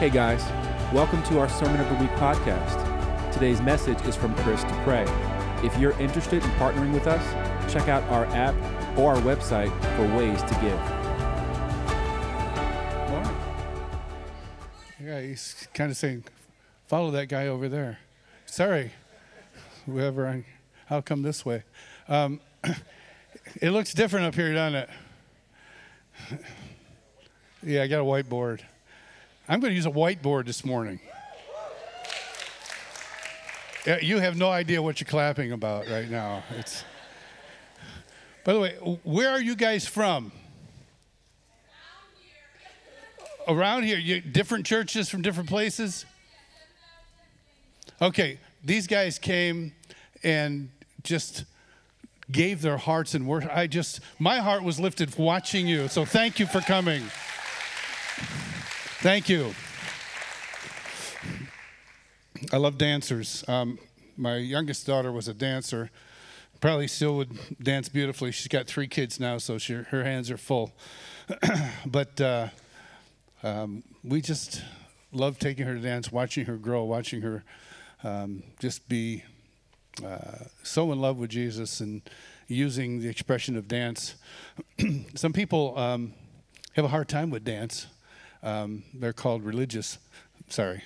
Hey guys, welcome to our Sermon of the Week podcast. Today's message is from Chris Dupre. If you're interested in partnering with us, check out our app or our website for ways to give. All right. Yeah, he's kind of saying, follow that guy over there. Sorry, whoever, I'll come this way. It looks different up here, doesn't it? Yeah, I got a whiteboard. I'm going to use a whiteboard this morning. You have no idea what you're clapping about right now. By the way, where are you guys from? Around here. Different churches from different places? Okay, these guys came and just gave their hearts and worship. My heart was lifted watching you, so thank you for coming. Thank you. I love dancers. My youngest daughter was a dancer, probably still would dance beautifully. She's got 3 kids now, so her hands are full. But we just love taking her to dance, watching her grow, watching her just be so in love with Jesus and using the expression of dance. Some people have a hard time with dance. They're called religious. Sorry.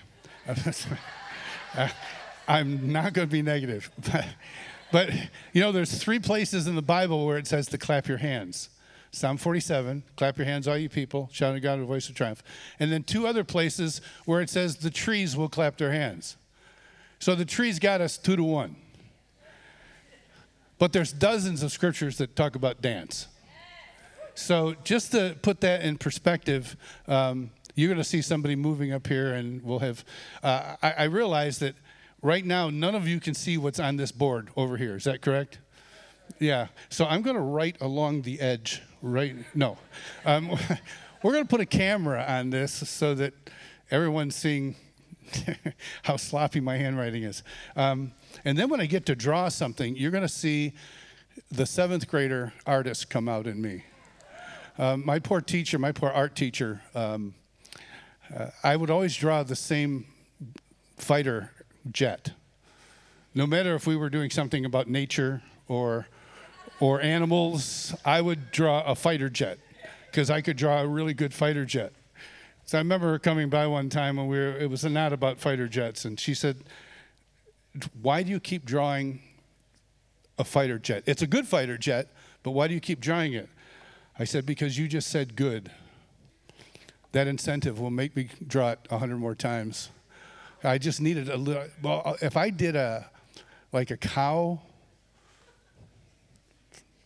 I'm not going to be negative. But, there's 3 places in the Bible where it says to clap your hands. Psalm 47, clap your hands, all you people, shout unto God with a voice of triumph. And then 2 other places where it says the trees will clap their hands. So the trees got us 2 to 1. But there's dozens of scriptures that talk about dance. So just to put that in perspective, you're going to see somebody moving up here, and we'll have, I realize that right now none of you can see what's on this board over here. Is that correct? Yeah. So I'm going to write along the edge, right? No. We're going to put a camera on this so that everyone's seeing how sloppy my handwriting is. And then when I get to draw something, you're going to see the 7th grader artist come out in me. My poor art teacher, I would always draw the same fighter jet. No matter if we were doing something about nature or animals, I would draw a fighter jet because I could draw a really good fighter jet. So I remember her coming by one time and it was not about fighter jets, and she said, "Why do you keep drawing a fighter jet? It's a good fighter jet, but why do you keep drawing it?" I said, "Because you just said good. That incentive will make me draw it 100 more times." I just needed a little. Well, if I did a cow,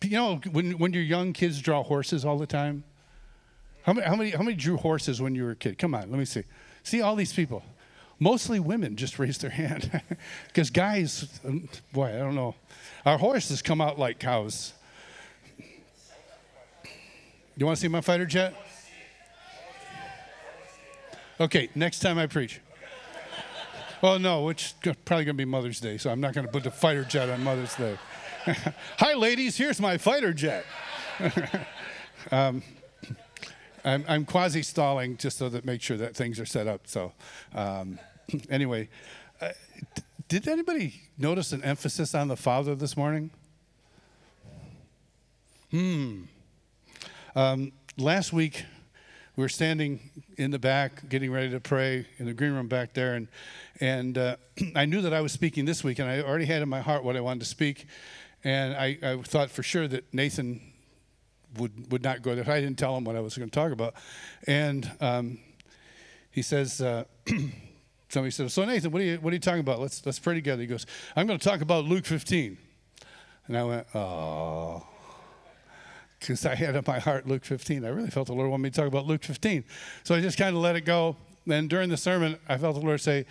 when you're young, kids draw horses all the time. How many drew horses when you were a kid? Come on, let me see. See all these people. Mostly women just raised their hand, because guys, I don't know. Our horses come out like cows. You want to see my fighter jet? Okay, next time I preach. Oh, no, it's probably going to be Mother's Day, so I'm not going to put the fighter jet on Mother's Day. Hi, ladies, here's my fighter jet. I'm quasi-stalling just so that make sure that things are set up. So anyway, did anybody notice an emphasis on the Father this morning? Last week, we were standing in the back, getting ready to pray in the green room back there, and I knew that I was speaking this week, and I already had in my heart what I wanted to speak, and I thought for sure that Nathan would not go there. I didn't tell him what I was going to talk about, and he says, somebody said, "So Nathan, what are you talking about? Let's pray together." He goes, "I'm going to talk about Luke 15," and I went, "Oh." Because I had in my heart Luke 15. I really felt the Lord wanted me to talk about Luke 15. So I just kind of let it go. And during the sermon, I felt the Lord say,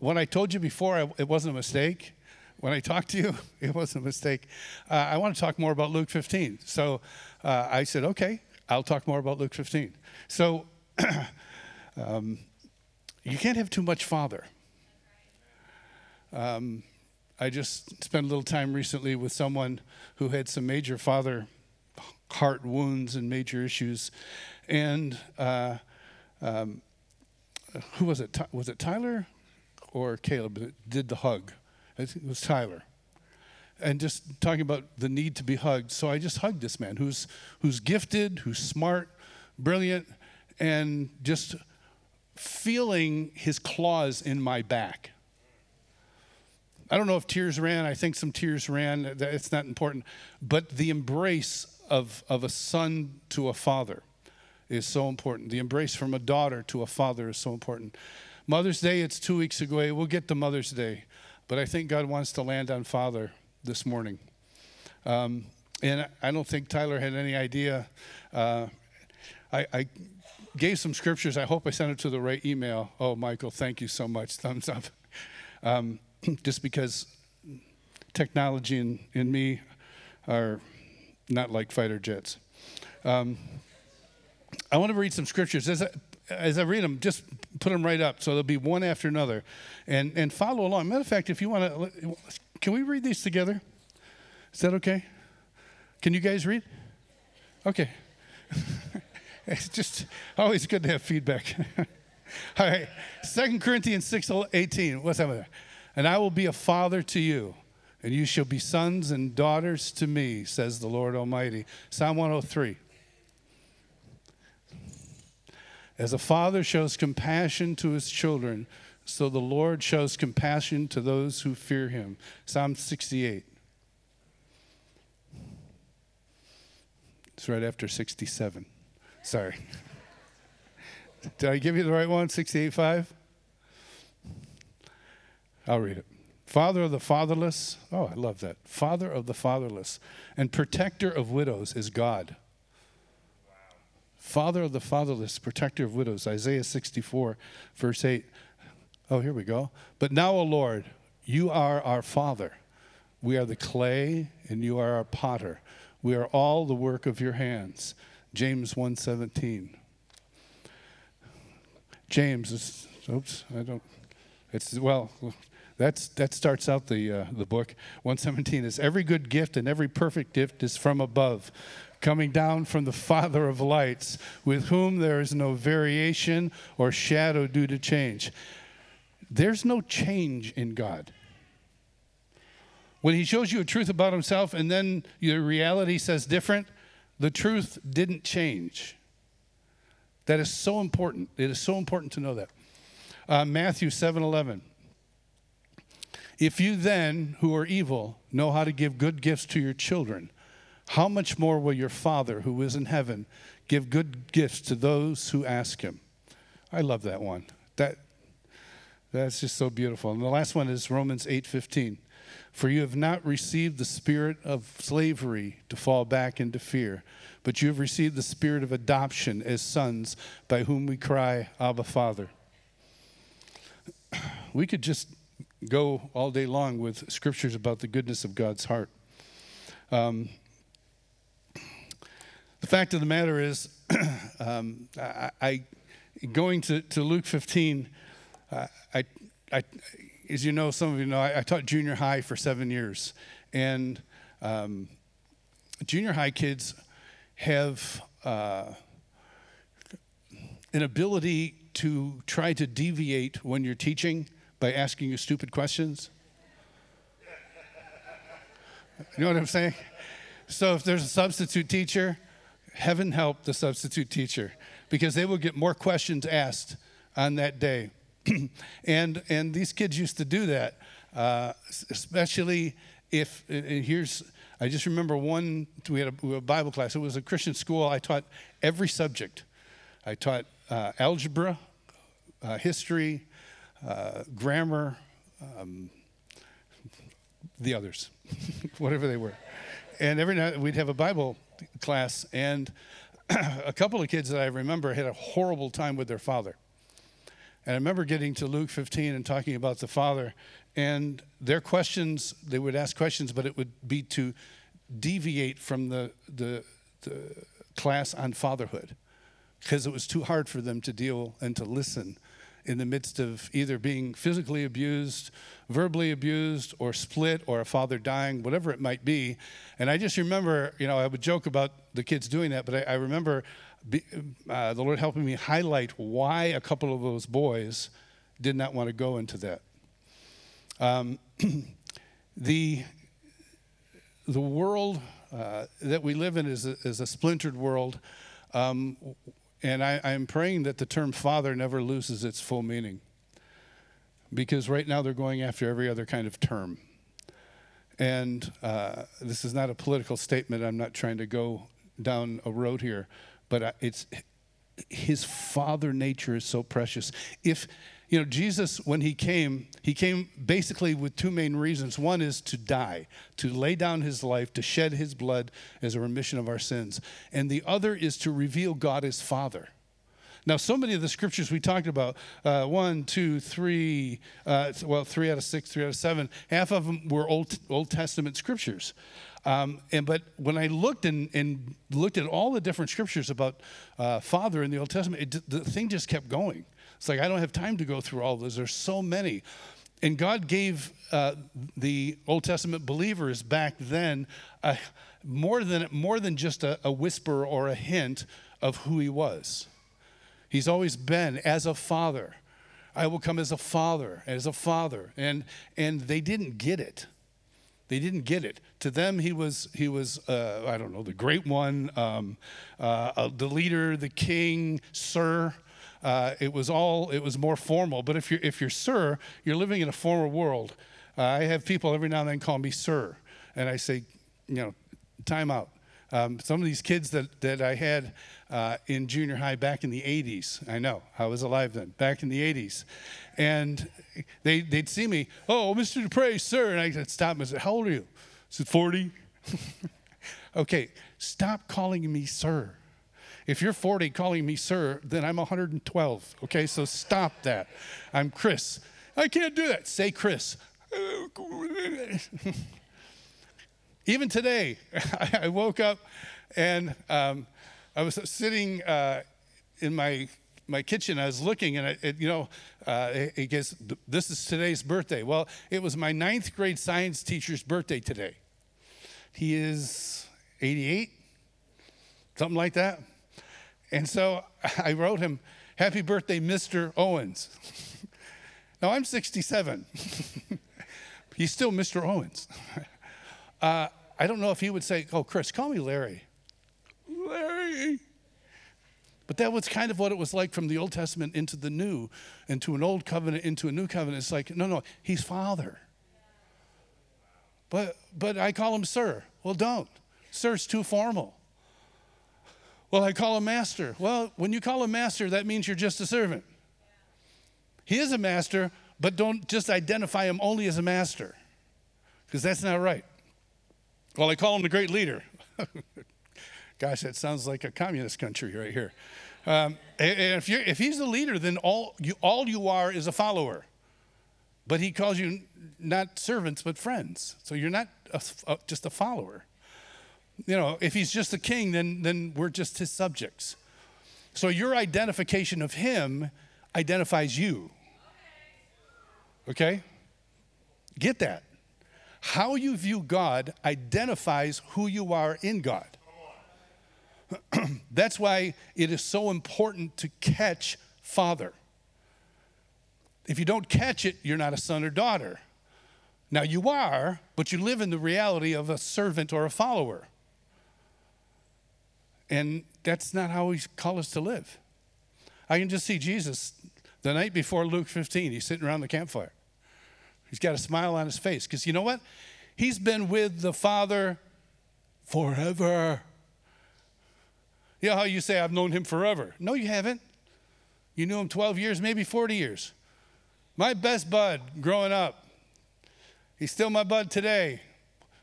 when I told you before, it wasn't a mistake. When I talked to you, it wasn't a mistake. I want to talk more about Luke 15. So I said, okay, I'll talk more about Luke 15. So you can't have too much Father. I just spent a little time recently with someone who had some major father heart wounds and major issues, and who was it? Was it Tyler or Caleb that did the hug? It was Tyler. And just talking about the need to be hugged. So I just hugged this man who's gifted, who's smart, brilliant, and just feeling his claws in my back. I don't know if tears ran. I think some tears ran. It's not important. But the embrace of a son to a father is so important. The embrace from a daughter to a father is so important. Mother's Day, it's 2 weeks away. We'll get to Mother's Day. But I think God wants to land on Father this morning. And I don't think Tyler had any idea. I gave some scriptures. I hope I sent it to the right email. Oh, Michael, thank you so much. Thumbs up. Just because technology and me are not like fighter jets. I want to read some scriptures. As I read them, just put them right up. So there'll be one after another. And follow along. Matter of fact, if you want to, can we read these together? Is that okay? Can you guys read? Okay. It's just always good to have feedback. All right. 2 Corinthians 6:18. What's that with that? And I will be a father to you, and you shall be sons and daughters to me, says the Lord Almighty. Psalm 103. As a father shows compassion to his children, so the Lord shows compassion to those who fear him. Psalm 68. It's right after 67. Sorry. Did I give you the right one? 68:5? I'll read it. Father of the fatherless. Oh, I love that. Father of the fatherless and protector of widows is God. Wow. Father of the fatherless, protector of widows. Isaiah 64, verse 8. Oh, here we go. But now, O Lord, you are our Father. We are the clay and you are our potter. We are all the work of your hands. James 1:17. James is, oops, I don't, it's, well, that starts out the book. 1:17 is, every good gift and every perfect gift is from above, coming down from the Father of lights, with whom there is no variation or shadow due to change. There's no change in God. When he shows you a truth about himself and then your reality says different, the truth didn't change. That is so important. It is so important to know that. Matthew 7:11. If you then, who are evil, know how to give good gifts to your children, how much more will your Father who is in heaven give good gifts to those who ask him? I love that one. That's just so beautiful. And the last one is Romans 8:15. For you have not received the spirit of slavery to fall back into fear, but you have received the spirit of adoption as sons, by whom we cry, Abba, Father. We could just go all day long with scriptures about the goodness of God's heart. The fact of the matter is, going to Luke 15, as you know, some of you know, I taught junior high for 7 years. And junior high kids have an ability to try to deviate when you're teaching by asking you stupid questions. You know what I'm saying? So if there's a substitute teacher, heaven help the substitute teacher, because they will get more questions asked on that day. And these kids used to do that, especially if, and here's, I just remember one, we had a Bible class. It was a Christian school. I taught every subject. I taught algebra, history, grammar, the others, whatever they were. And every night we'd have a Bible class, and a couple of kids that I remember had a horrible time with their father. And I remember getting to Luke 15 and talking about the Father, and their questions, they would ask questions, but it would be to deviate from the class on fatherhood, because it was too hard for them to deal and to listen in the midst of either being physically abused, verbally abused, or split, or a father dying, whatever it might be. And I just remember, you know, I would joke about the kids doing that, but I remember the Lord helping me highlight why a couple of those boys did not want to go into that. The world that we live in is a splintered world, and I'm praying that the term father never loses its full meaning, because right now they're going after every other kind of term. And this is not a political statement. I'm not trying to go down a road here, but it's his father nature is so precious. If you know, Jesus, when he came basically with two main reasons. One is to die, to lay down his life, to shed his blood as a remission of our sins. And the other is to reveal God as Father. Now, so many of the scriptures we talked about, 1, 2, 3, 3 out of 6, 3 out of 7, half of them were Old Testament scriptures. But when I looked and looked at all the different scriptures about Father in the Old Testament, the thing just kept going. It's like, I don't have time to go through all those. There's so many. And God gave the Old Testament believers back then more than just a whisper or a hint of who he was. He's always been as a father. I will come as a father, as a father. And they didn't get it. They didn't get it. To them, he was I don't know, the great one, the leader, the king, sir. It was more formal. But if you're sir, you're living in a formal world. I have people every now and then call me sir, and I say, you know, time out. Some of these kids that I had in junior high back in the 80s, I know, I was alive then, back in the 80s. And they'd see me, oh, Mr. Dupre, sir. And I said, stop. I said, how old are you? I said, 40. Okay, stop calling me sir. If you're 40 calling me sir, then I'm 112, okay? So stop that. I'm Chris. I can't do that. Say Chris. Even today, I woke up and I was sitting in my kitchen. I was looking and, I guess this is today's birthday. Well, it was my 9th grade science teacher's birthday today. He is 88, something like that. And so I wrote him, happy birthday, Mr. Owens. Now I'm 67. He's still Mr. Owens. I don't know if he would say, oh, Chris, call me Larry. Larry. But that was kind of what it was like from the Old Testament into the New, into an old covenant, into a new covenant. It's like, no, he's Father. But I call him Sir. Well, don't. Sir's too formal. Well, I call him master. Well, when you call him master, that means you're just a servant. He is a master, but don't just identify him only as a master, because that's not right. Well, I call him the great leader. Gosh, that sounds like a communist country right here. And if he's the leader, then all you are is a follower. But he calls you not servants, but friends. So you're not just a follower. You know, if he's just the king, then we're just his subjects. So your identification of him identifies you. Okay? Get that. How you view God identifies who you are in God. That's why it is so important to catch Father. If you don't catch it, you're not a son or daughter. Now you are, but you live in the reality of a servant or a follower. And that's not how he called us to live. I can just see Jesus the night before Luke 15. He's sitting around the campfire. He's got a smile on his face because you know what? He's been with the Father forever. You know how you say, I've known him forever. No, you haven't. You knew him 12 years, maybe 40 years. My best bud growing up. He's still my bud today.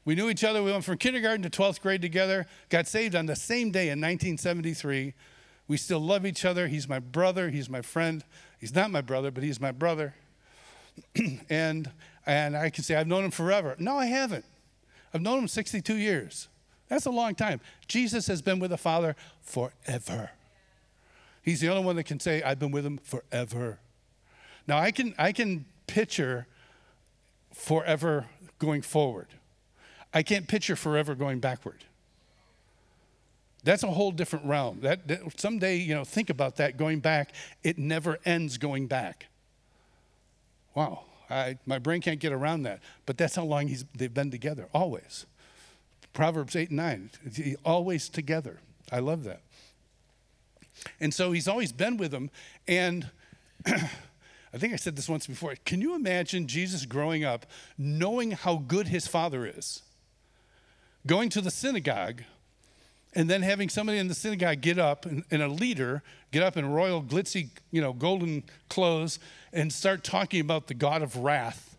We knew each other. We went from kindergarten to 12th grade together, got saved on the same day in 1973. We still love each other. He's my brother. He's my friend. He's not my brother, but he's my brother. and I can say, I've known him forever. No, I haven't. I've known him 62 years. That's a long time. Jesus has been with the Father forever. He's the only one that can say, I've been with him forever. Now I can picture forever going forward. I can't picture forever going backward. That's a whole different realm. That someday, think about that going back. It never ends going back. Wow, my brain can't get around that. But that's how long they've been together, always. Proverbs 8 and 9, always together. I love that. And so he's always been with them. And I think I said this once before. Can you imagine Jesus growing up knowing how good his father is? Going to the synagogue and then having somebody in the synagogue get up and a leader get up in royal glitzy, golden clothes and start talking about the God of wrath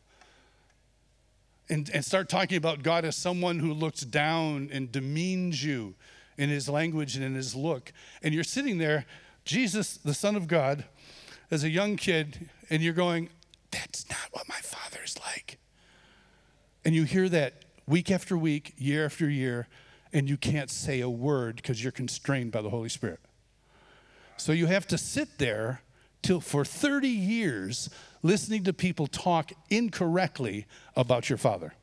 and start talking about God as someone who looks down and demeans you in his language and in his look. And you're sitting there, Jesus, the Son of God, as a young kid, and you're going, that's not what my father's like. And you hear that week after week, year after year, and you can't say a word because you're constrained by the Holy Spirit. So you have to sit there for 30 years listening to people talk incorrectly about your father.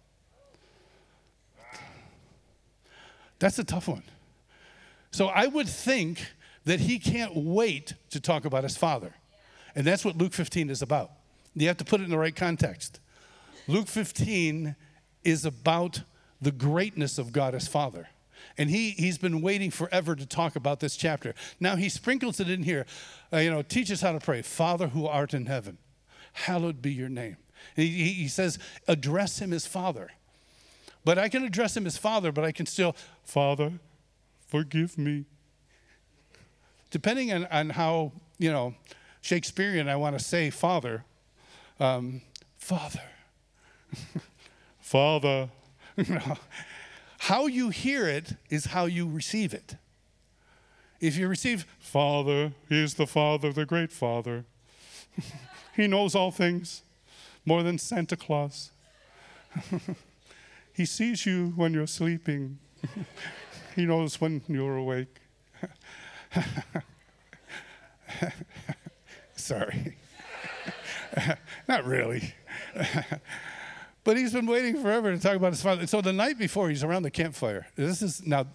That's a tough one. So I would think that he can't wait to talk about his father. And that's what Luke 15 is about. You have to put it in the right context. Luke 15 is about the greatness of God as Father. And he's been waiting forever to talk about this chapter. Now he sprinkles it in here. Teach us how to pray. Father who art in heaven, hallowed be your name. And he says, address him as Father. But I can address him as Father, but I can still, Father, forgive me. Depending on how, Shakespearean, I want to say Father. Father. Father. How you hear it is how you receive it. If you receive, Father, he is the Father, the great Father. He knows all things, more than Santa Claus. He sees you when you're sleeping. He knows when you're awake. Sorry. Not really. But he's been waiting forever to talk about his father. So the night before, he's around the campfire. It's not,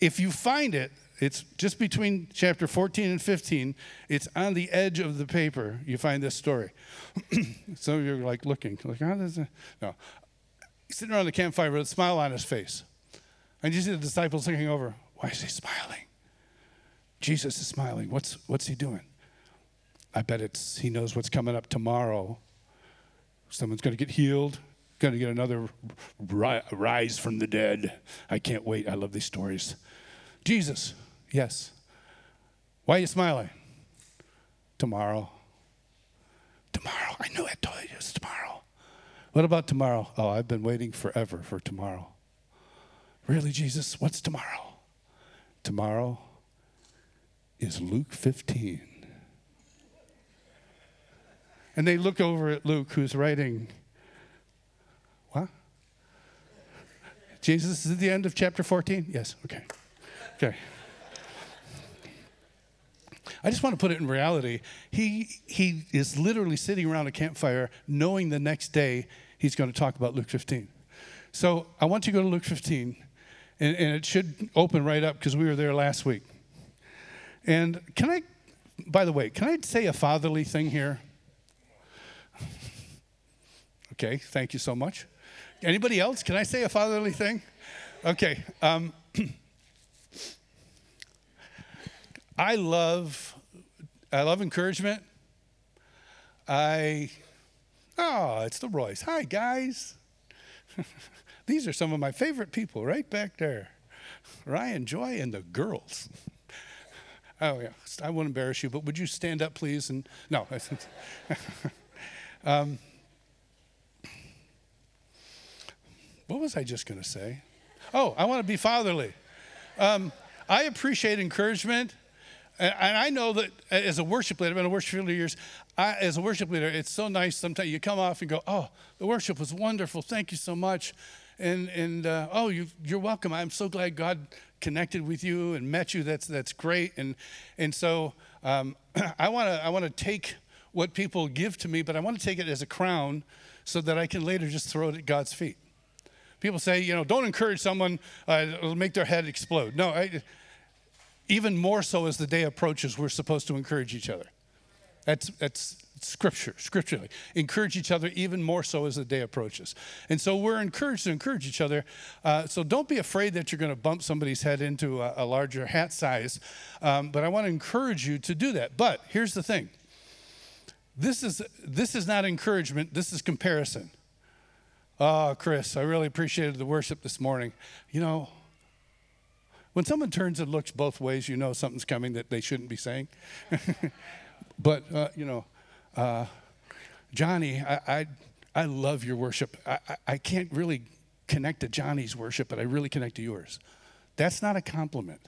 if you find it, it's just between chapter 14 and 15. It's on the edge of the paper. You find this story. Some of you are like looking. Like, how does it? No. He's sitting around the campfire with a smile on his face. And you see the disciples looking over. Why is he smiling? Jesus is smiling. What's he doing? I bet he knows what's coming up tomorrow. Someone's going to get healed. Going to get another rise from the dead. I can't wait. I love these stories. Jesus, yes. Why are you smiling? Tomorrow. I knew I told you it was tomorrow. What about tomorrow? Oh, I've been waiting forever for tomorrow. Really, Jesus? What's tomorrow? Tomorrow is Luke 15. And they look over at Luke, who's writing, what? Jesus is at the end of chapter 14? Yes, okay. I just want to put it in reality. He is literally sitting around a campfire knowing the next day he's going to talk about Luke 15. So I want you to go to Luke 15, and it should open right up because we were there last week. And by the way, can I say a fatherly thing here? Okay, thank you so much. Anybody else? Can I say a fatherly thing? Okay. I love encouragement. It's the Roys. Hi, guys. These are some of my favorite people right back there. Ryan, Joy, and the girls. Oh, yeah. I won't embarrass you, but would you stand up, please? And no. What was I just going to say? Oh, I want to be fatherly. I appreciate encouragement. And I know that as a worship leader, I've been a worship leader for years. As a worship leader, it's so nice sometimes you come off and go, oh, the worship was wonderful. Thank you so much. And oh, you're welcome. I'm so glad God connected with you and met you. That's great. And so I want to take what people give to me, but I want to take it as a crown so that I can later just throw it at God's feet. People say, you know, don't encourage someone, it'll make their head explode. No, even more so as the day approaches, we're supposed to encourage each other. That's scripturally. Encourage each other even more so as the day approaches. And so we're encouraged to encourage each other. So don't be afraid that you're going to bump somebody's head into a larger hat size. But I want to encourage you to do that. But here's the thing. This is not encouragement. This is comparison. Oh, Chris, I really appreciated the worship this morning. You know, when someone turns and looks both ways, you know something's coming that they shouldn't be saying. But, Johnny, I love your worship. I can't really connect to Johnny's worship, but I really connect to yours. That's not a compliment.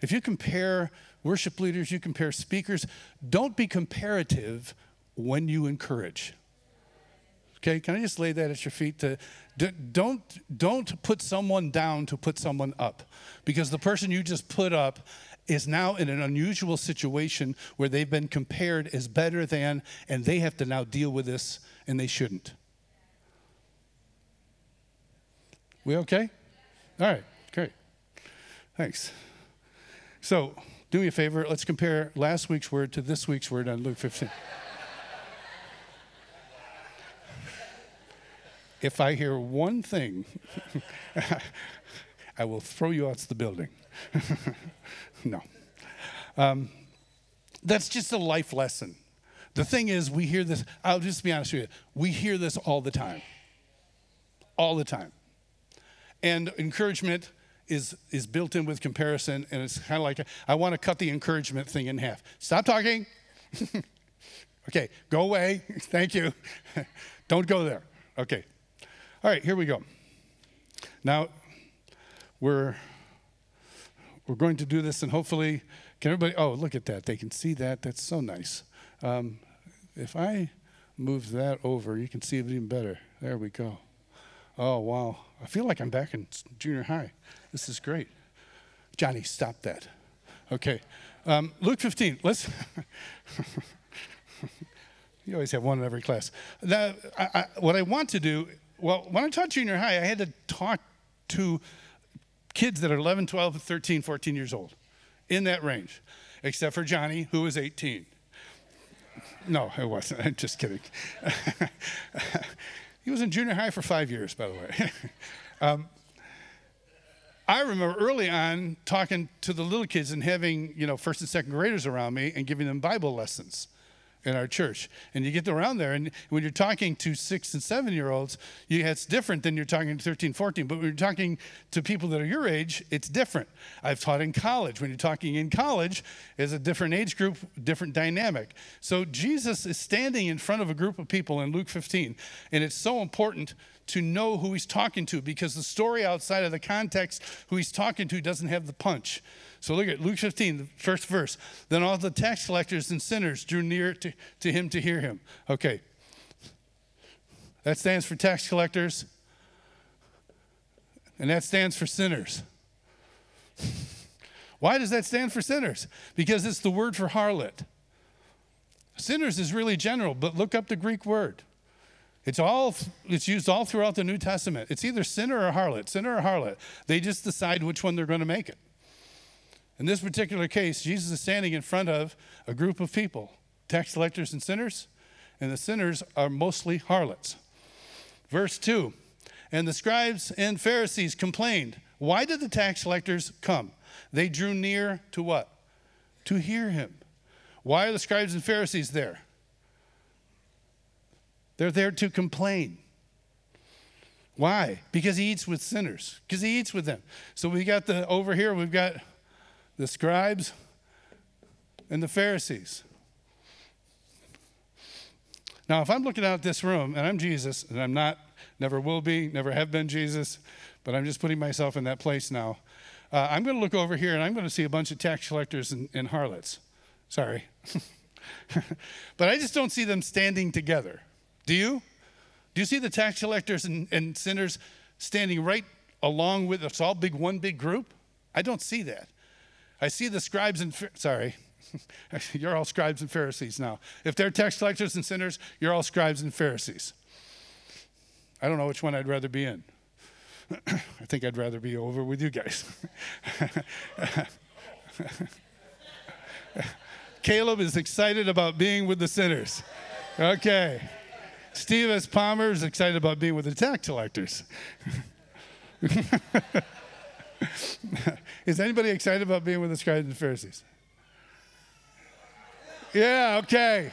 If you compare worship leaders, you compare speakers, don't be comparative when you encourage. Okay, can I just lay that at your feet? Don't put someone down to put someone up, because the person you just put up is now in an unusual situation where they've been compared as better than, and they have to now deal with this, and they shouldn't. We okay? All right, great. Thanks. So do me a favor. Let's compare last week's word to this week's word on Luke 15. If I hear one thing, I will throw you out of the building. No. That's just a life lesson. The thing is, we hear this, I'll just be honest with you, we hear this all the time. All the time. And encouragement is built in with comparison, and it's kind of like, I want to cut the encouragement thing in half. Stop talking. Okay, go away. Thank you. Don't go there. Okay. All right, here we go. Now, we're going to do this, and hopefully, can everybody, oh, look at that. They can see that. That's so nice. If I move that over, you can see it even better. There we go. Oh, wow. I feel like I'm back in junior high. This is great. Johnny, stop that. Okay. Luke 15. Let's... You always have one in every class. Now, what I want to do, well, when I taught junior high, I had to talk to kids that are 11, 12, 13, 14 years old, in that range, except for Johnny, who was 18. No, I wasn't. I'm just kidding. He was in junior high for 5 years, by the way. I remember early on talking to the little kids and having, you know, first and second graders around me and giving them Bible lessons in our church. And you get around there, and when you're talking to 6 and 7 year olds, it's different than you're talking to 13, 14. But when you're talking to people that are your age, it's different. I've taught in college. When you're talking in college, it's a different age group, different dynamic. So Jesus is standing in front of a group of people in Luke 15, and it's so important to know who he's talking to, because the story outside of the context who he's talking to doesn't have the punch. So look at Luke 15, the first verse. Then all the tax collectors and sinners drew near to him to hear him. Okay. That stands for tax collectors. And that stands for sinners. Why does that stand for sinners? Because it's the word for harlot. Sinners is really general, but look up the Greek word. It's used all throughout the New Testament. It's either sinner or harlot, sinner or harlot. They just decide which one they're going to make it. In this particular case, Jesus is standing in front of a group of people, tax collectors and the sinners are mostly harlots. Verse 2, and the scribes and Pharisees complained. Why did the tax collectors come? They drew near to what? To hear him. Why are the scribes and Pharisees there? They're there to complain. Why? Because he eats with sinners. Because he eats with them. So we got over here, we've got the scribes and the Pharisees. Now, if I'm looking out this room, and I'm Jesus, and I'm not, never will be, never have been Jesus, but I'm just putting myself in that place now. I'm going to look over here, and I'm going to see a bunch of tax collectors and harlots. Sorry. But I just don't see them standing together. Do you? Do you see the tax collectors and sinners standing right along with us, all one big group? I don't see that. I see the scribes and, sorry, You're all scribes and Pharisees now. If they're tax collectors and sinners, you're all scribes and Pharisees. I don't know which one I'd rather be in. I think I'd rather be over with you guys. Caleb is excited about being with the sinners. Okay. Steve S. Palmer is excited about being with the tax collectors. Is anybody excited about being with the scribes and Pharisees? Yeah, okay.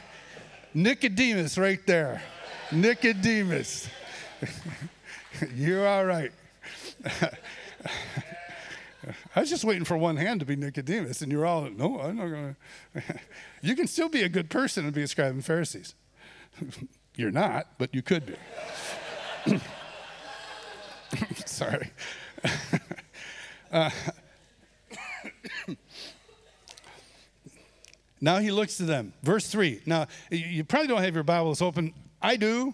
Nicodemus right there. Nicodemus. You're all right. I was just waiting for one hand to be Nicodemus, and you're all, no, I'm not going to. You can still be a good person and be a scribe and Pharisees. You're not, but you could be. Sorry. Now he looks to them. Verse 3. Now, you probably don't have your Bibles open. I do,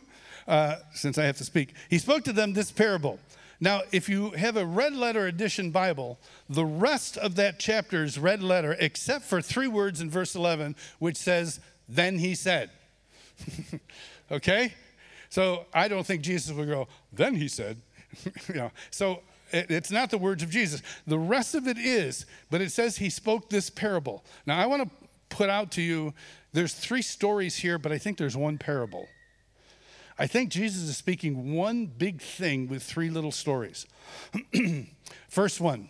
since I have to speak. He spoke to them this parable. Now, if you have a red letter edition Bible, the rest of that chapter is red letter, except for three words in verse 11, which says, then he said. Okay? So I don't think Jesus would go, then he said. You know, so it's not the words of Jesus. The rest of it is, but it says he spoke this parable. Now, I want to put out to you, there's three stories here, but I think there's one parable. I think Jesus is speaking one big thing with three little stories. First one,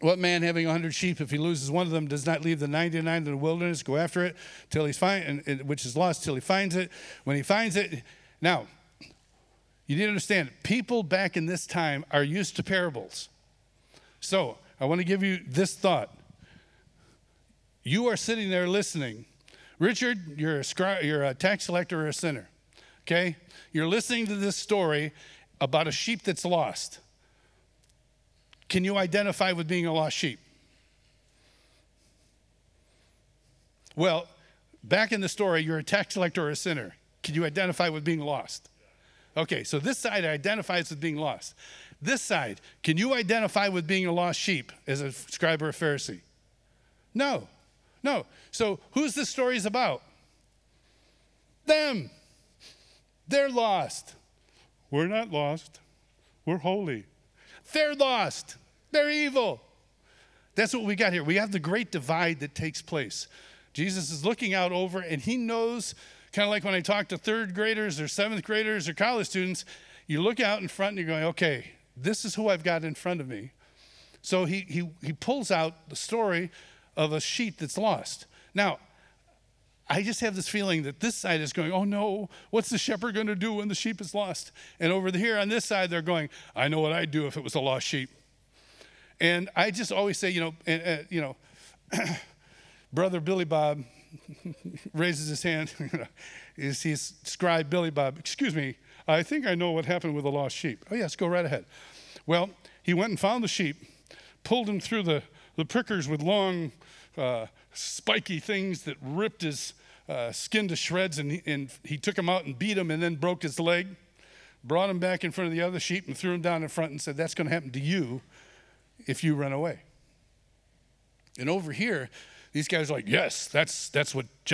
what man having 100 sheep, if he loses one of them, does not leave the 99 in the wilderness, go after it, till he's which is lost, till he finds it. When he finds it, now, you need to understand, people back in this time are used to parables. So I want to give you this thought. You are sitting there listening. Richard, you're a tax collector or a sinner. Okay, you're listening to this story about a sheep that's lost. Can you identify with being a lost sheep? Well, back in the story, you're a tax collector or a sinner. Can you identify with being lost? Okay, so this side identifies with being lost. This side, can you identify with being a lost sheep as a scribe or a Pharisee? No. So who's this story's about? Them. They're lost. We're not lost. We're holy. They're lost. They're evil. That's what we got here. We have the great divide that takes place. Jesus is looking out over, and he knows, kind of like when I talk to third graders or seventh graders or college students, you look out in front and you're going, okay, this is who I've got in front of me. So he pulls out the story of a sheep that's lost. Now, I just have this feeling that this side is going, oh no, what's the shepherd going to do when the sheep is lost? And over here on this side, they're going, I know what I'd do if it was a lost sheep. And I just always say, Brother Billy Bob raises his hand. He's scribe Billy Bob. Excuse me, I think I know what happened with the lost sheep. Oh yes, go right ahead. Well, he went and found the sheep, pulled him through the prickers with long spiky things that ripped his skin to shreds, and he took him out and beat him and then broke his leg, brought him back in front of the other sheep and threw him down in front and said, that's going to happen to you if you run away. And over here, these guys are like, yes, that's what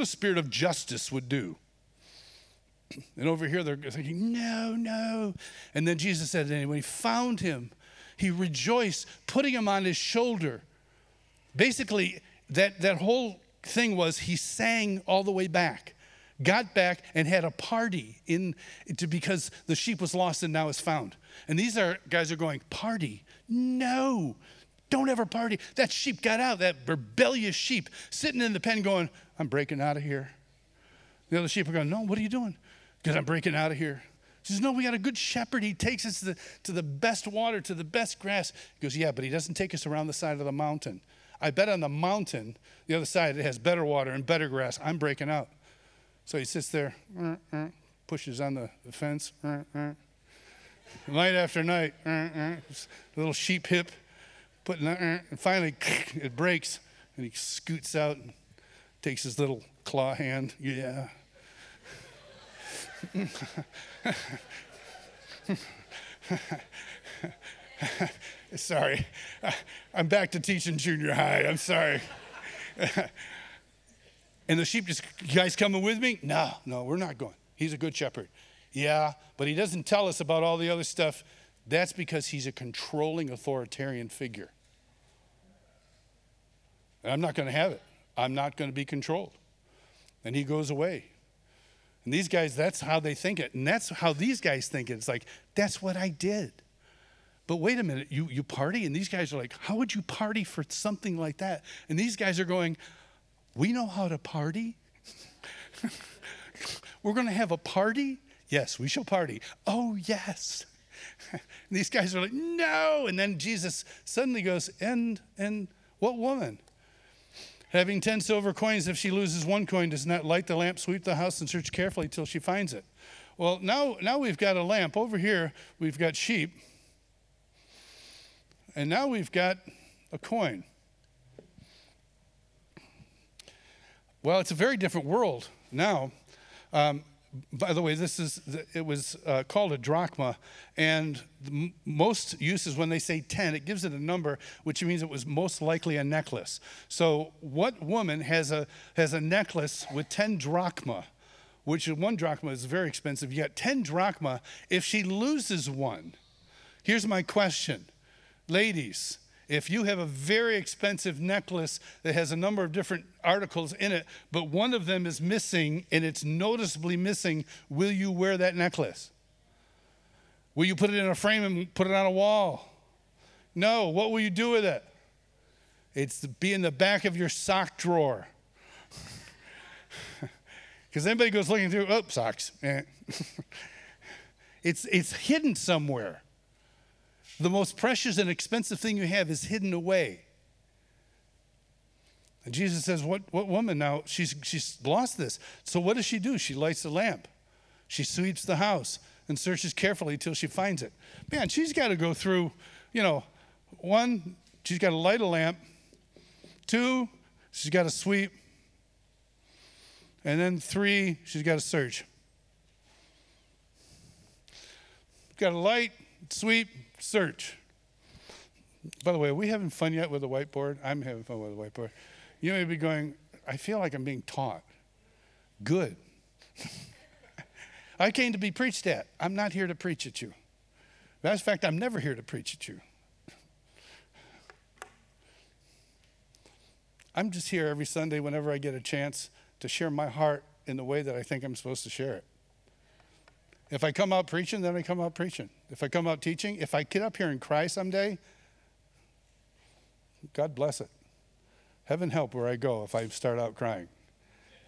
a spirit of justice would do. And over here, they're thinking, no. And then Jesus said, anyway, he found him. He rejoiced, putting him on his shoulder. Basically, that whole thing was he sang all the way back, got back, and had a party because the sheep was lost and now is found. And these guys are going, party? No, don't ever party. That sheep got out, that rebellious sheep, sitting in the pen going, I'm breaking out of here. The other sheep are going, no, what are you doing? Because I'm breaking out of here. He says, no, we got a good shepherd. He takes us to the best water, to the best grass. He goes, yeah, but he doesn't take us around the side of the mountain. I bet on the mountain, the other side, it has better water and better grass. I'm breaking out. So he sits there, pushes on the fence, night after night, little sheep hip, and finally it breaks, and he scoots out and takes his little claw hand. Yeah. Sorry, I'm back to teaching junior high. I'm sorry. And the sheep just, you guys coming with me? No, we're not going. He's a good shepherd. Yeah, but he doesn't tell us about all the other stuff. That's because he's a controlling authoritarian figure. And I'm not going to have it. I'm not going to be controlled. And he goes away. And these guys, that's how they think it. And that's how these guys think it. It's like, that's what I did. But wait a minute, you party? And these guys are like, how would you party for something like that? And these guys are going, we know how to party. We're going to have a party? Yes, we shall party. Oh, yes. And these guys are like, no. And then Jesus suddenly goes, and what woman? Having 10 silver coins, if she loses one coin, does not light the lamp, sweep the house, and search carefully till she finds it. Well, now we've got a lamp. Over here, we've got sheep. And now we've got a coin. Well, it's a very different world now. By the way, it was called a drachma, and most uses when they say 10, it gives it a number, which means it was most likely a necklace. So, what woman has a necklace with 10 drachma, which one drachma is very expensive? You got 10 drachma. If she loses one, here's my question, ladies. If you have a very expensive necklace that has a number of different articles in it, but one of them is missing and it's noticeably missing, will you wear that necklace? Will you put it in a frame and put it on a wall? No. What will you do with it? It's be in the back of your sock drawer. Because anybody goes looking through, oh, socks. It's hidden somewhere. The most precious and expensive thing you have is hidden away. And Jesus says, what woman now? She's lost this. So what does she do? She lights the lamp. She sweeps the house and searches carefully till she finds it. Man, she's got to go through, one, she's got to light a lamp. Two, she's got to sweep. And then three, she's got to search. Got to light, sweep, search. By the way, are we having fun yet with the whiteboard? I'm having fun with the whiteboard. You may be going, I feel like I'm being taught. Good. I came to be preached at. I'm not here to preach at you. Matter of fact, I'm never here to preach at you. I'm just here every Sunday whenever I get a chance to share my heart in the way that I think I'm supposed to share it. If I come out preaching, then I come out preaching. If I come out teaching, if I get up here and cry someday, God bless it. Heaven help where I go if I start out crying.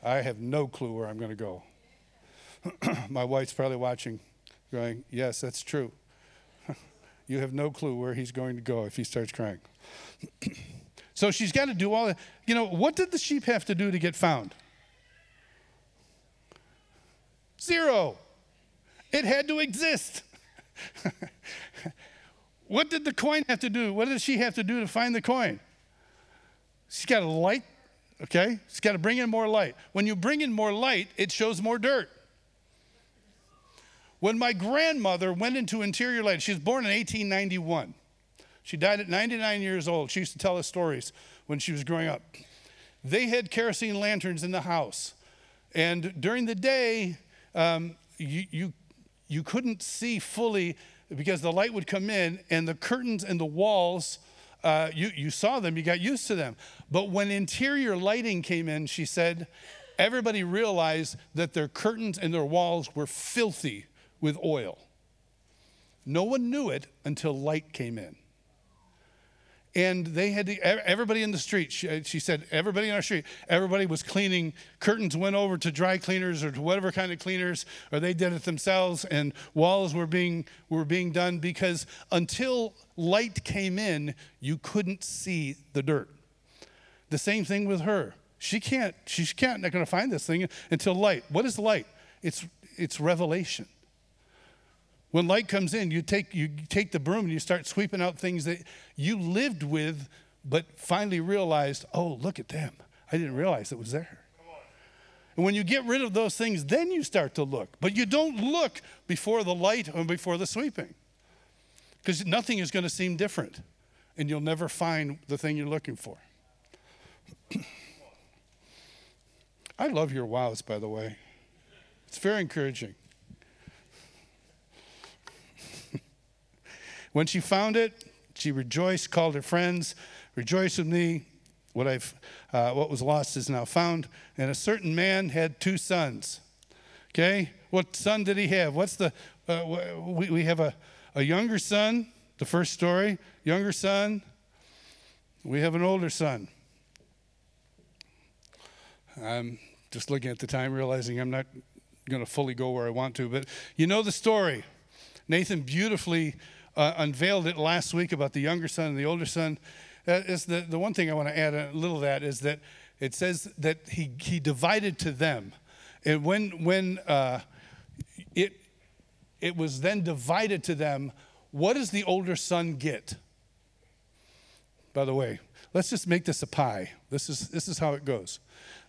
I have no clue where I'm going to go. My wife's probably watching, going, yes, that's true. You have no clue where he's going to go if he starts crying. So she's got to do all that. What did the sheep have to do to get found? Zero. It had to exist. What did the coin have to do? What did she have to do to find the coin? She's got to light, okay? She's got to bring in more light. When you bring in more light, it shows more dirt. When my grandmother went into interior light, she was born in 1891. She died at 99 years old. She used to tell us stories when she was growing up. They had kerosene lanterns in the house. And during the day, you couldn't see fully because the light would come in and the curtains and the walls, you saw them, you got used to them. But when interior lighting came in, she said, everybody realized that their curtains and their walls were filthy with oil. No one knew it until light came in. And they had everybody in the street. She said, everybody in our street, everybody was cleaning. Curtains went over to dry cleaners or to whatever kind of cleaners, or they did it themselves. And walls were being done because until light came in, you couldn't see the dirt. The same thing with her. She's not going to find this thing until light. What is light? It's revelation. When light comes in, you take the broom and you start sweeping out things that you lived with, but finally realized, oh, look at them. I didn't realize it was there. Come on. And when you get rid of those things, then you start to look. But you don't look before the light or before the sweeping, because nothing is going to seem different, and you'll never find the thing you're looking for. I love your wows, by the way. It's very encouraging. When she found it, she rejoiced, called her friends, "Rejoice with me. What was lost is now found." And a certain man had two sons. Okay? What son did he have? What's the, we have a younger son, the first story, younger son. We have an older son. I'm just looking at the time, realizing I'm not going to fully go where I want to, but you know the story. Nathan beautifully unveiled it last week about the younger son and the older son. Is the one thing I want to add a little to that is that it says that he divided to them. And when it was then divided to them, what does the older son get? By the way, let's just make this a pie. This is how it goes.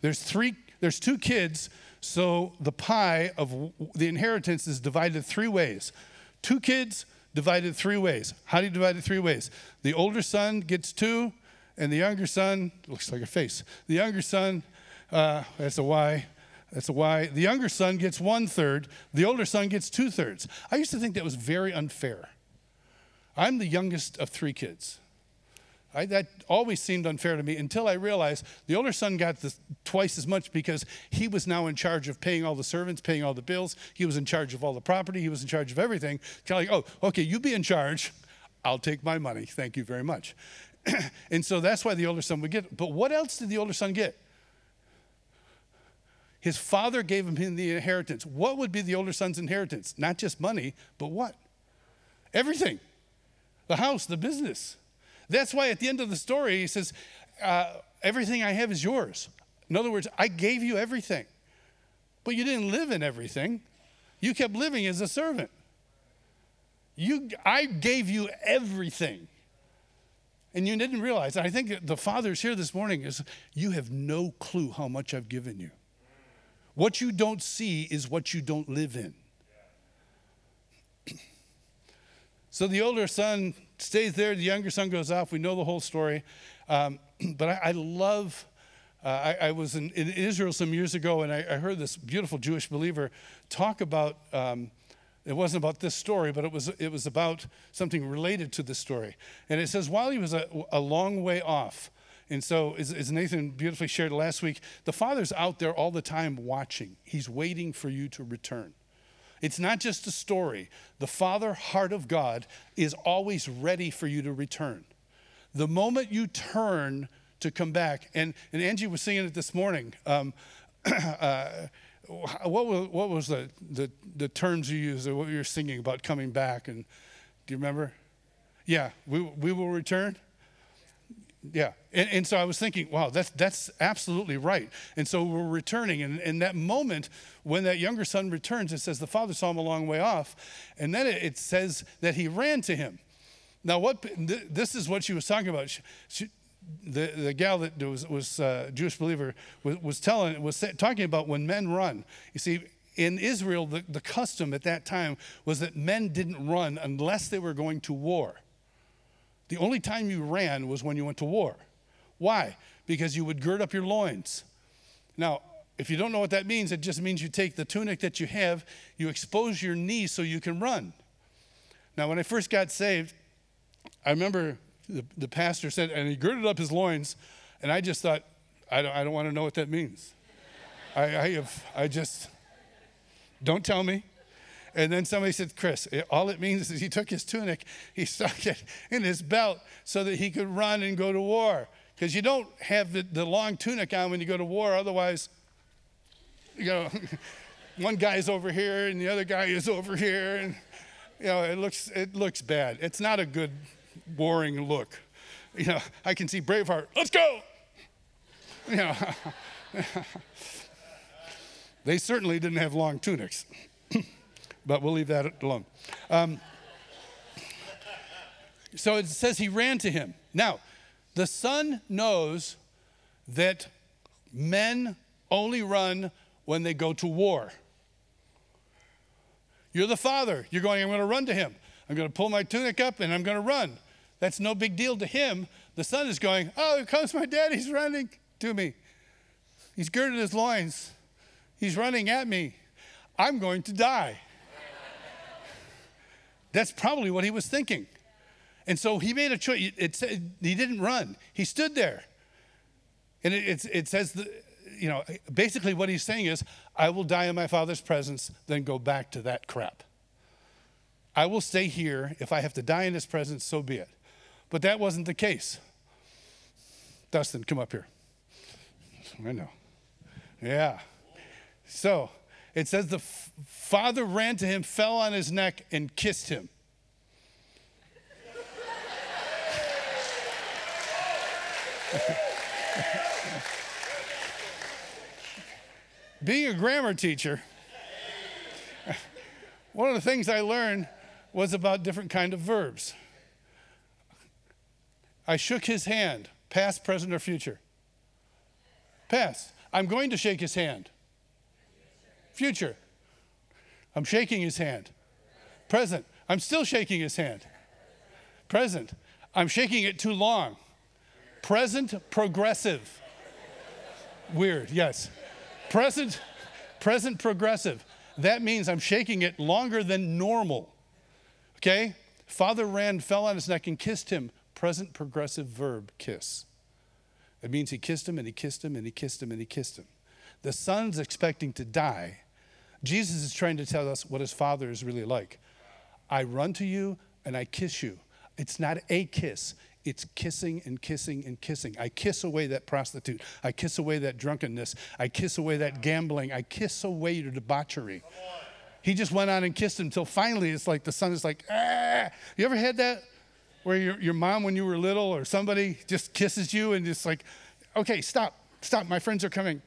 There's two kids, so the pie of the inheritance is divided three ways. Two kids divided three ways. How do you divide it three ways? The older son gets two, and the younger son, looks like a face. The younger son, that's a Y. That's a Y. The younger son gets 1/3. The older son gets 2/3. I used to think that was very unfair. I'm the youngest of three kids. That always seemed unfair to me until I realized the older son got twice as much because he was now in charge of paying all the servants, paying all the bills. He was in charge of all the property. He was in charge of everything. Kind of like, oh, okay, you be in charge. I'll take my money. Thank you very much. And so that's why the older son would get. But what else did the older son get? His father gave him the inheritance. What would be the older son's inheritance? Not just money, but what? Everything. The house, the business. That's why at the end of the story, he says, everything I have is yours. In other words, I gave you everything. But you didn't live in everything. You kept living as a servant. I gave you everything. And you didn't realize. And I think the fathers here this morning is, you have no clue how much I've given you. What you don't see is what you don't live in. So the older son stays there. The younger son goes off. We know the whole story. But I love, I was in Israel some years ago, and I heard this beautiful Jewish believer talk about, it wasn't about this story, but it was about something related to this story. And it says, while he was a long way off, and so as Nathan beautifully shared last week, the Father's out there all the time watching. He's waiting for you to return. It's not just a story. The Father, heart of God, is always ready for you to return. The moment you turn to come back, and Angie was singing it this morning. What was the terms you used, or what you were singing about coming back? And do you remember? Yeah, we will return. Yeah, and so I was thinking, wow, that's absolutely right. And so we're returning, and in that moment, when that younger son returns, it says the father saw him a long way off, and then it says that he ran to him. Now, this is what she was talking about. The gal that was a Jewish believer was talking about when men run. You see, in Israel, the custom at that time was that men didn't run unless they were going to war. The only time you ran was when you went to war. Why? Because you would gird up your loins. Now, if you don't know what that means, it just means you take the tunic that you have, you expose your knees so you can run. Now, when I first got saved, I remember the pastor said, and he girded up his loins, and I just thought, I don't want to know what that means. Don't tell me. And then somebody said, Chris, all it means is he took his tunic, he stuck it in his belt so that he could run and go to war. Because you don't have the long tunic on when you go to war. Otherwise, you know, one guy's over here and the other guy is over here. And, you know, it looks bad. It's not a good warring look. You know, I can see Braveheart, let's go! You know, they certainly didn't have long tunics. But we'll leave that alone. So it says he ran to him. Now, the son knows that men only run when they go to war. You're the father. You're going, I'm going to run to him. I'm going to pull my tunic up and I'm going to run. That's no big deal to him. The son is going, oh, here comes my dad. He's running to me. He's girded his loins. He's running at me. I'm going to die. That's probably what he was thinking. And so he made a choice. It said he didn't run. He stood there. And it says, basically what he's saying is, I will die in my Father's presence, then go back to that crap. I will stay here. If I have to die in his presence, so be it. But that wasn't the case. Dustin, come up here. I know. Yeah. So it says the Father ran to him, fell on his neck, and kissed him. Being a grammar teacher, one of the things I learned was about different kind of verbs. I shook his hand, past, present, or future. Past, I'm going to shake his hand. Future, I'm shaking his hand. Present, I'm still shaking his hand. Present, I'm shaking it too long. Present progressive. Weird, yes. Present progressive. That means I'm shaking it longer than normal. Okay? Father ran, fell on his neck, and kissed him. Present progressive verb, kiss. It means he kissed him, and he kissed him, and he kissed him, and he kissed him. The son's expecting to die. Jesus is trying to tell us what his Father is really like. I run to you, and I kiss you. It's not a kiss. It's kissing and kissing and kissing. I kiss away that prostitute. I kiss away that drunkenness. I kiss away that gambling. I kiss away your debauchery. He just went on and kissed him until finally it's like the son is like, ah. You ever had that? Where your mom when you were little or somebody just kisses you and just like, okay, stop, my friends are coming.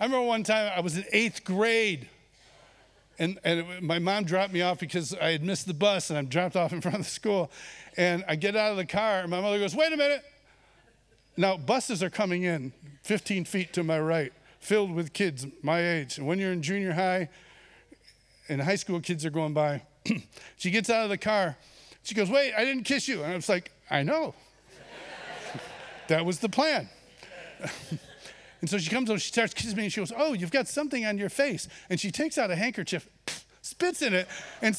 I remember one time I was in 8th grade. And my mom dropped me off because I had missed the bus, and I'm dropped off in front of the school. And I get out of the car, and my mother goes, wait a minute. Now, buses are coming in 15 feet to my right, filled with kids my age. And when you're in junior high and high school, kids are going by. She gets out of the car. She goes, wait, I didn't kiss you. And I was like, I know. That was the plan. And so she comes over, she starts kissing me, and she goes, oh, you've got something on your face. And she takes out a handkerchief, spits in it, and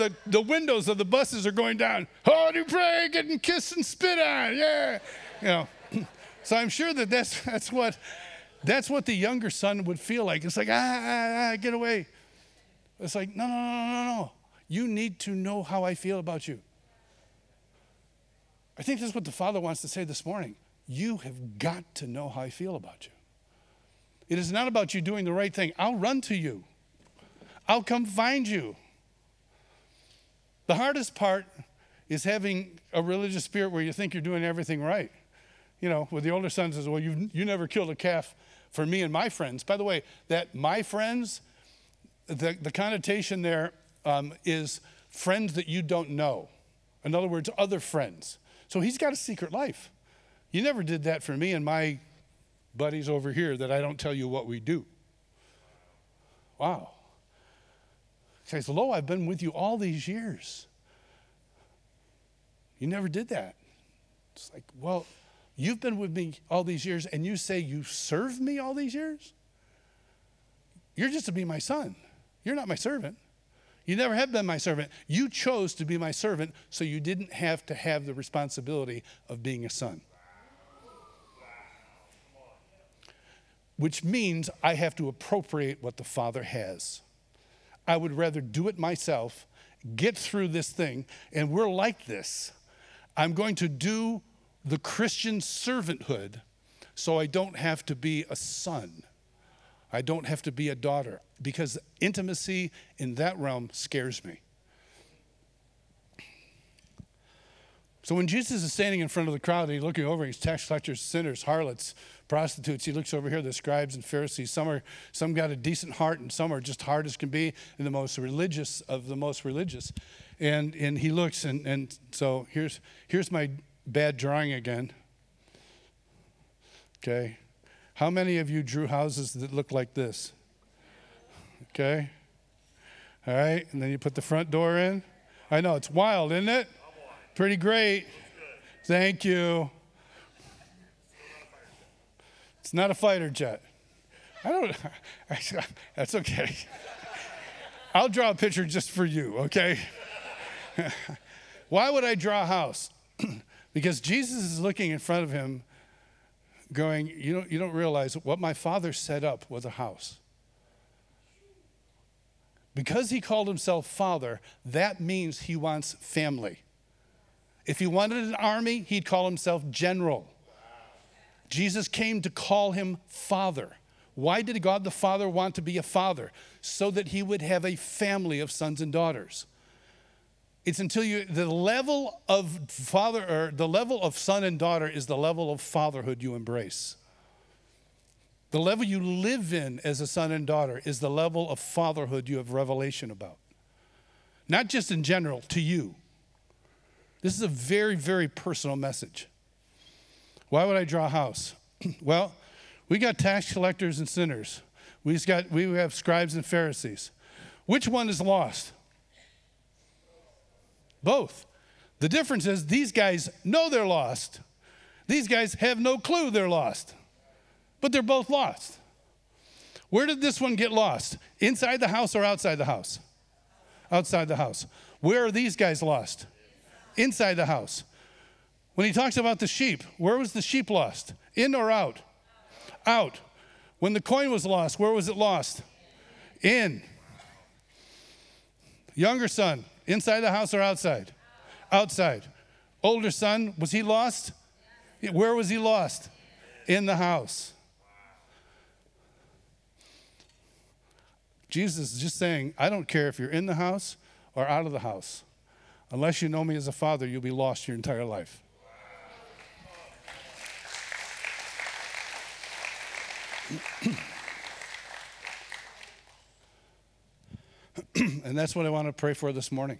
the windows of the buses are going down. Oh, Dupre, getting kissed and spit on, yeah. So I'm sure that that's what the younger son would feel like. It's like, get away. It's like, no. You need to know how I feel about you. I think that's what the Father wants to say this morning. You have got to know how I feel about you. It is not about you doing the right thing. I'll run to you. I'll come find you. The hardest part is having a religious spirit where you think you're doing everything right. With the older son says, well, you never killed a calf for me and my friends. By the way, that my friends, the connotation there is friends that you don't know. In other words, other friends. So he's got a secret life. You never did that for me and my buddies over here that I don't tell you what we do. Wow. He says, lo, I've been with you all these years. You never did that. It's like, well, you've been with me all these years and you say you served me all these years? You're just to be my son. You're not my servant. You never have been my servant. You chose to be my servant, so you didn't have to have the responsibility of being a son. Which means I have to appropriate what the Father has. I would rather do it myself, get through this thing, and we're like this. I'm going to do the Christian servanthood so I don't have to be a son. I don't have to be a daughter, because intimacy in that realm scares me. So when Jesus is standing in front of the crowd, and he's looking over, he's tax collectors, sinners, harlots, prostitutes. He looks over here, the scribes and Pharisees. Some got a decent heart, and some are just hard as can be, and the most religious of the most religious. And he looks, and so here's my bad drawing again. Okay. How many of you drew houses that look like this? Okay. All right, and then you put the front door in. I know, it's wild, isn't it? Pretty great. Thank you. It's not a fighter jet. That's okay. I'll draw a picture just for you, okay? Why would I draw a house? Because Jesus is looking in front of him going, you don't realize what my Father set up was a house. Because he called himself Father, that means he wants family. If he wanted an army, he'd call himself General. Jesus came to call him Father. Why did God the Father want to be a father? So that he would have a family of sons and daughters. It's until the level of son and daughter is the level of fatherhood you embrace. The level you live in as a son and daughter is the level of fatherhood you have revelation about. Not just in general, to you. This is a very, very personal message. Why would I draw a house? Well, we got tax collectors and sinners. We have scribes and Pharisees. Which one is lost? Both. The difference is these guys know they're lost. These guys have no clue they're lost. But they're both lost. Where did this one get lost? Inside the house or outside the house? Outside the house. Where are these guys lost? Inside the house. When he talks about the sheep, where was the sheep lost? In or out? Out. When the coin was lost, where was it lost? In. Younger son, inside the house or outside? Outside. Older son, was he lost? Where was he lost? In the house. Jesus is just saying, I don't care if you're in the house or out of the house. Unless you know me as a father, you'll be lost your entire life. And that's what I want to pray for this morning.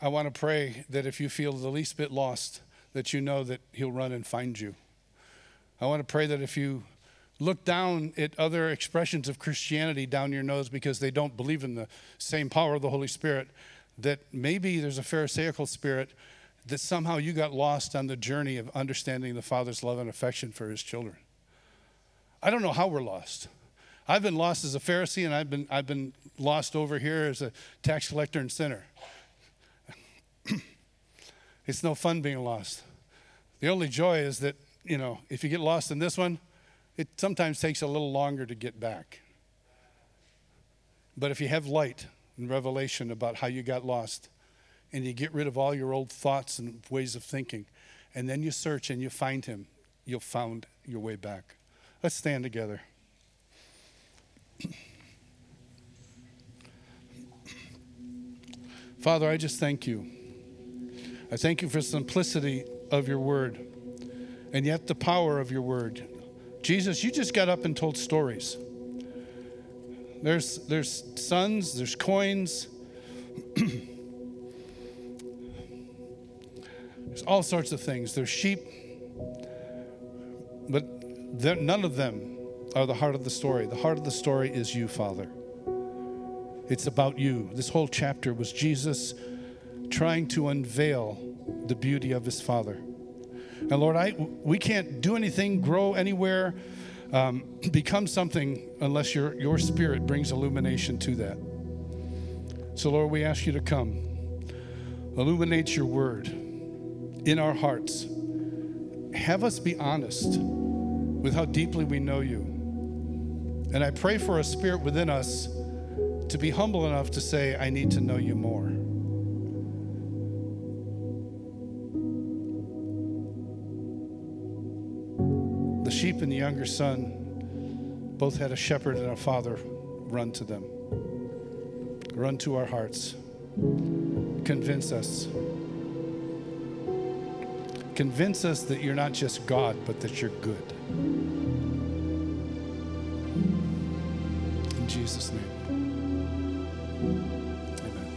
I want to pray that if you feel the least bit lost, that you know that he'll run and find you. I want to pray that if you look down at other expressions of Christianity down your nose because they don't believe in the same power of the Holy Spirit, that maybe there's a Pharisaical spirit that somehow you got lost on the journey of understanding the Father's love and affection for his children. I don't know how we're lost. I've been lost as a Pharisee, and I've been lost over here as a tax collector and sinner. It's no fun being lost. The only joy is that, if you get lost in this one, it sometimes takes a little longer to get back. But if you have light and revelation about how you got lost, and you get rid of all your old thoughts and ways of thinking, and then you search and you find him, you'll find your way back. Let's stand together. Father, I just thank you. I thank you for the simplicity of your word and yet the power of your word. Jesus, you just got up and told stories. There's sons, there's coins. There's all sorts of things. There's sheep. But none of them are the heart of the story. The heart of the story is you, Father. It's about you. This whole chapter was Jesus trying to unveil the beauty of his Father. And Lord, we can't do anything, grow anywhere, become something unless your Spirit brings illumination to that. So Lord, we ask you to come. Illuminate your word in our hearts. Have us be honest with how deeply we know you. And I pray for a spirit within us to be humble enough to say, I need to know you more. The sheep and the younger son both had a shepherd and a father run to them, run to our hearts, convince us. Convince us that you're not just God, but that you're good. In Jesus' name. Amen.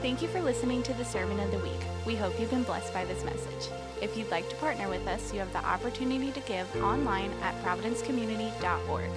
Thank you for listening to the Sermon of the Week. We hope you've been blessed by this message. If you'd like to partner with us, you have the opportunity to give online at providencecommunity.org.